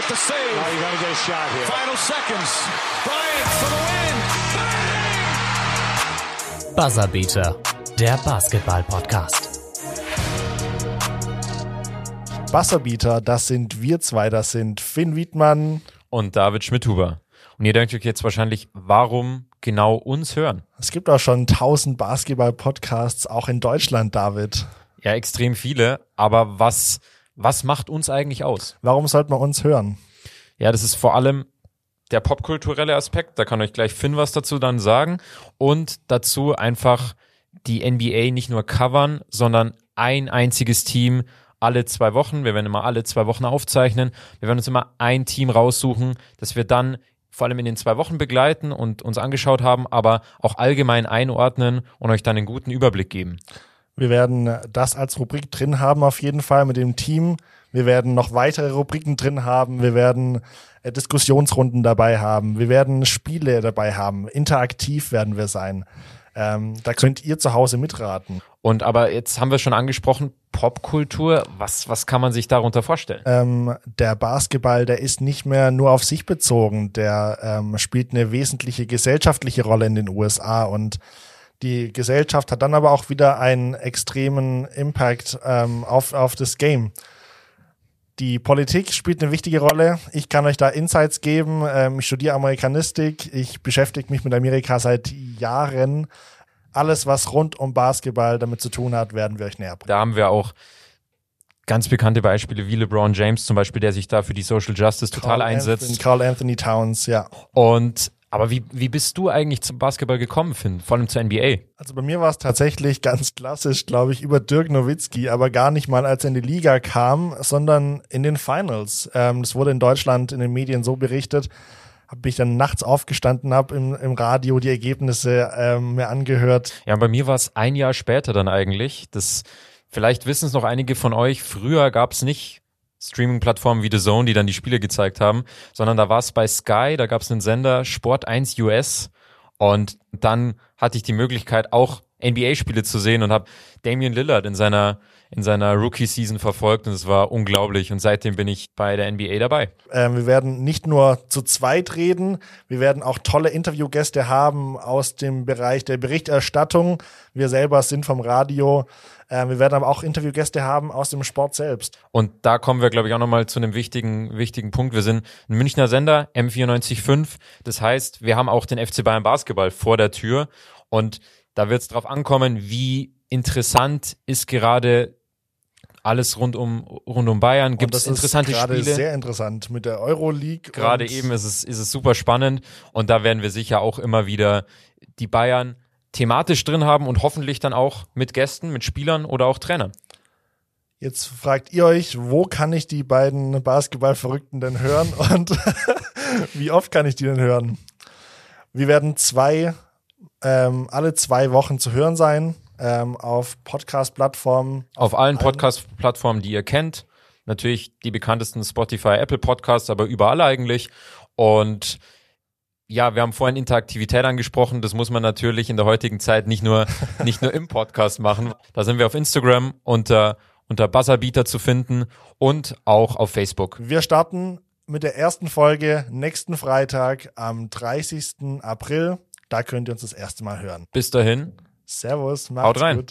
with the save. Oh, you got to get a shot here. Final seconds. Bryant for the win. Bang! Buzzerbeater, der Basketball-Podcast. Buzzerbeater, das sind wir zwei, das sind Finn Wiedmann und David Schmidhuber. Und ihr denkt euch jetzt wahrscheinlich, warum genau uns hören? Es gibt auch schon 1000 Basketball-Podcasts, auch in Deutschland, David. Ja, extrem viele, aber was macht uns eigentlich aus? Warum sollte man uns hören? Ja, das ist vor allem der popkulturelle Aspekt, da kann euch gleich Finn was dazu dann sagen. Und dazu einfach die NBA nicht nur covern, sondern ein einziges Team alle 2 Wochen. Wir werden immer alle 2 Wochen aufzeichnen. Wir werden uns immer ein Team raussuchen, das wir dann vor allem in den 2 Wochen begleiten und uns angeschaut haben, aber auch allgemein einordnen und euch dann einen guten Überblick geben. Wir werden das als Rubrik drin haben auf jeden Fall mit dem Team. Wir werden noch weitere Rubriken drin haben. Wir werden Diskussionsrunden dabei haben. Wir werden Spiele dabei haben. Interaktiv werden wir sein. Da könnt ihr zu Hause mitraten. Und aber jetzt haben wir schon angesprochen, Popkultur, was kann man sich darunter vorstellen? Der Basketball, der ist nicht mehr nur auf sich bezogen. Der spielt eine wesentliche gesellschaftliche Rolle in den USA und die Gesellschaft hat dann aber auch wieder einen extremen Impact auf das Game. Die Politik spielt eine wichtige Rolle. Ich kann euch da Insights geben. Ich studiere Amerikanistik. Ich beschäftige mich mit Amerika seit Jahren. Alles, was rund um Basketball damit zu tun hat, werden wir euch näher bringen. Da haben wir auch ganz bekannte Beispiele wie LeBron James zum Beispiel, der sich da für die Social Justice total einsetzt. Karl Anthony Towns, ja. Aber wie bist du eigentlich zum Basketball gekommen, Finn? Vor allem zur NBA? Also bei mir war es tatsächlich ganz klassisch, glaube ich, über Dirk Nowitzki, aber gar nicht mal, als er in die Liga kam, sondern in den Finals. Das wurde in Deutschland in den Medien so berichtet, habe ich dann nachts aufgestanden, habe im Radio die Ergebnisse mir angehört. Ja, bei mir war es ein Jahr später dann eigentlich. Vielleicht wissen es noch einige von euch, früher gab es nicht Streaming-Plattformen wie The Zone, die dann die Spiele gezeigt haben, sondern da war es bei Sky, da gab es einen Sender Sport 1 US und dann hatte ich die Möglichkeit, auch NBA-Spiele zu sehen und habe Damian Lillard in seiner Rookie-Season verfolgt und es war unglaublich und seitdem bin ich bei der NBA dabei. Wir werden nicht nur zu zweit reden, wir werden auch tolle Interviewgäste haben aus dem Bereich der Berichterstattung. Wir selber sind vom Radio. Wir werden aber auch Interviewgäste haben aus dem Sport selbst. Und da kommen wir, glaube ich, auch nochmal zu einem wichtigen Punkt. Wir sind ein Münchner Sender, M94.5. Das heißt, wir haben auch den FC Bayern Basketball vor der Tür und da wird es drauf ankommen, wie interessant ist gerade alles rund um Bayern. Gibt es interessante Spiele? Das ist sehr interessant mit der Euroleague. Gerade eben ist es super spannend und da werden wir sicher auch immer wieder die Bayern thematisch drin haben und hoffentlich dann auch mit Gästen, mit Spielern oder auch Trainern. Jetzt fragt ihr euch, wo kann ich die beiden Basketballverrückten denn hören und wie oft kann ich die denn hören? Wir werden alle 2 Wochen zu hören sein, auf Podcast-Plattformen. Auf allen Podcast-Plattformen, die ihr kennt. Natürlich die bekanntesten Spotify, Apple Podcasts, aber überall eigentlich. Und ja, wir haben vorhin Interaktivität angesprochen. Das muss man natürlich in der heutigen Zeit nicht nur im Podcast machen. Da sind wir auf Instagram unter Buzzerbeater zu finden und auch auf Facebook. Wir starten mit der ersten Folge nächsten Freitag am 30. April. Da könnt ihr uns das erste Mal hören. Bis dahin. Servus, macht's gut. Haut rein.